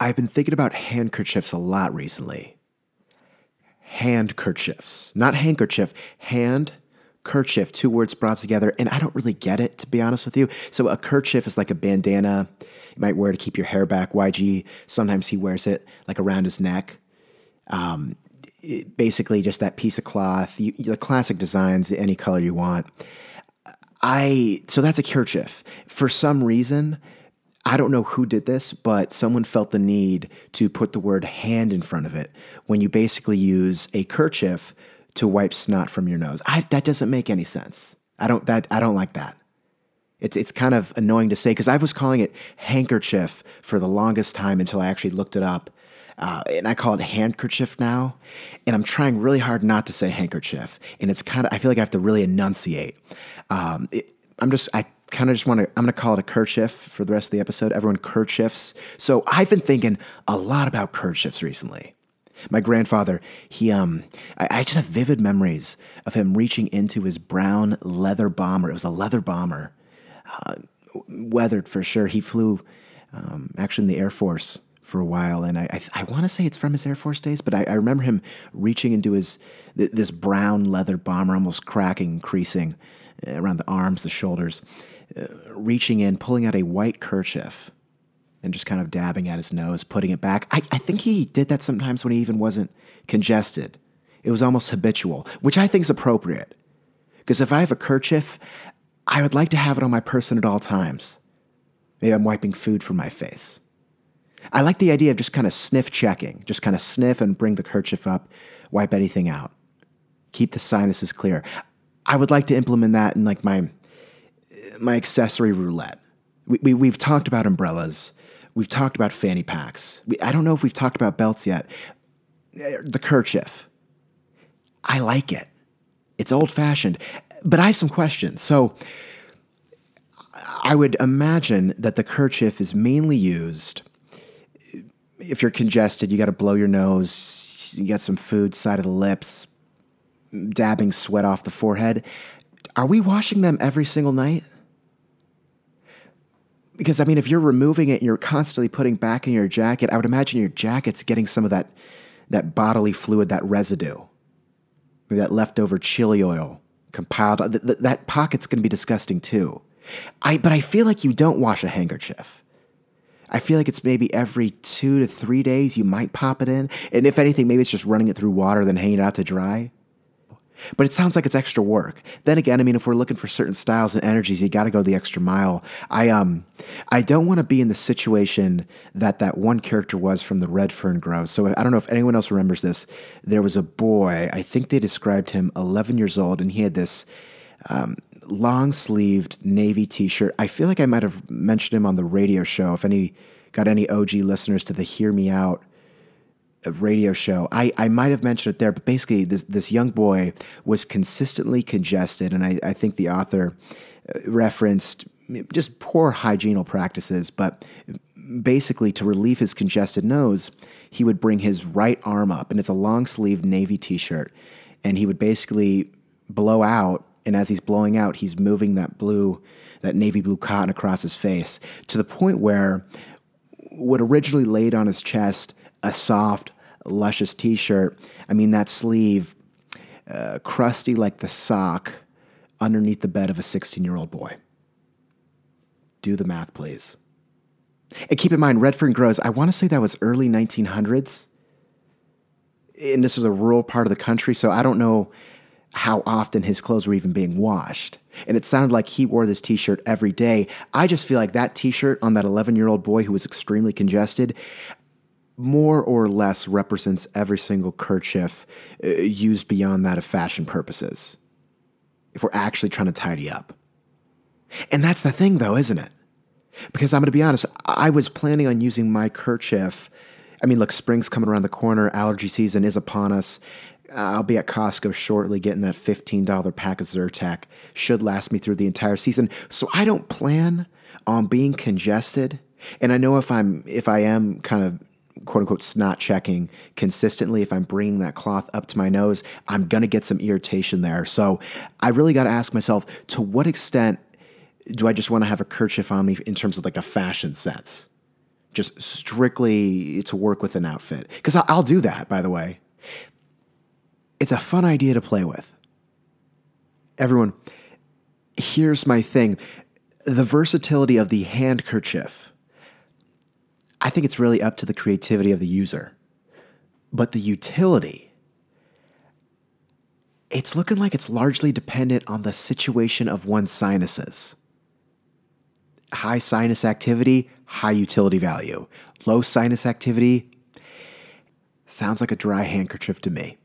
I've been thinking about handkerchiefs a lot recently. Handkerchiefs. Not handkerchief. Handkerchief. Two words brought together. And I don't really get it, to be honest with you. So a kerchief is like a bandana. You might wear it to keep your hair back. YG, sometimes he wears it like around his neck. Basically just that piece of cloth. The classic designs, any color you want. So that's a kerchief. For some reason, I don't know who did this, but someone felt the need to put the word hand in front of it when you basically use a kerchief to wipe snot from your nose. That doesn't make any sense. I don't like that. It's kind of annoying to say, because I was calling it handkerchief for the longest time until I actually looked it up. And I call it handkerchief now, and I'm trying really hard not to say handkerchief. And it's kind of, I feel like I have to really enunciate. I'm going to call it a kerchief for the rest of the episode. Everyone, kerchiefs. So I've been thinking a lot about kerchiefs recently. My grandfather, I just have vivid memories of him reaching into his brown leather bomber. It was a leather bomber, weathered for sure. He flew, actually in the Air Force for a while, and I want to say it's from his Air Force days, but I remember him reaching into his this brown leather bomber, almost cracking, creasing around the arms, the shoulders, reaching in, pulling out a white kerchief, and just kind of dabbing at his nose, putting it back. I think he did that sometimes when he even wasn't congested. It was almost habitual, which I think is appropriate, because if I have a kerchief, I would like to have it on my person at all times. Maybe I'm wiping food from my face. I like the idea of just kind of sniff checking, just kind of sniff and bring the kerchief up, wipe anything out, keep the sinuses clear. I would like to implement that in like my accessory roulette. We've talked about umbrellas. We've talked about fanny packs. I don't know if we've talked about belts yet. The kerchief. I like it. It's old fashioned, but I have some questions. So I would imagine that the kerchief is mainly used if you're congested, you got to blow your nose, you got some food, side of the lips, dabbing sweat off the forehead. Are we washing them every single night? Because, I mean, if you're removing it and you're constantly putting back in your jacket, I would imagine your jacket's getting some of that bodily fluid, that residue, maybe that leftover chili oil compiled. That pocket's going to be disgusting too. But I feel like you don't wash a handkerchief. I feel like it's maybe every 2 to 3 days you might pop it in. And if anything, maybe it's just running it through water, then hanging it out to dry. But it sounds like it's extra work. Then again, I mean, if we're looking for certain styles and energies, you got to go the extra mile. I don't want to be in the situation that one character was from the Redfern Grove. So I don't know if anyone else remembers this. There was a boy, I think they described him 11 years old, and he had this long-sleeved navy t-shirt. I feel like I might have mentioned him on the radio show. If any OG listeners to the Hear Me Out radio show, I might have mentioned it there. But basically, this young boy was consistently congested, and I think the author referenced just poor hygienal practices. But basically, to relieve his congested nose, he would bring his right arm up, and it's a long-sleeved navy t-shirt, and he would basically blow out. And as he's blowing out, he's moving that navy blue cotton across his face to the point where what originally laid on his chest, a soft, luscious t-shirt, I mean, that sleeve, crusty like the sock underneath the bed of a 16-year-old boy. Do the math, please. And keep in mind, Redfern Grove, I want to say that was early 1900s. And this was a rural part of the country, so I don't know how often his clothes were even being washed. And it sounded like he wore this t-shirt every day. I just feel like that t-shirt on that 11-year-old boy who was extremely congested more or less represents every single kerchief used beyond that of fashion purposes, if we're actually trying to tidy up. And that's the thing, though, isn't it? Because I'm going to be honest, I was planning on using my kerchief. I mean, look, spring's coming around the corner. Allergy season is upon us. I'll be at Costco shortly getting that $15 pack of Zyrtec. Should last me through the entire season. So I don't plan on being congested. And I know if I am kind of quote unquote snot checking consistently, if I'm bringing that cloth up to my nose, I'm going to get some irritation there. So I really got to ask myself, to what extent do I just want to have a kerchief on me in terms of like a fashion sense? just strictly to work with an outfit. Because I'll do that, by the way. It's a fun idea to play with. Everyone, here's my thing. The versatility of the handkerchief, I think it's really up to the creativity of the user. But the utility, it's looking like it's largely dependent on the situation of one's sinuses. High sinus activity, high utility value. Low sinus activity sounds like a dry handkerchief to me.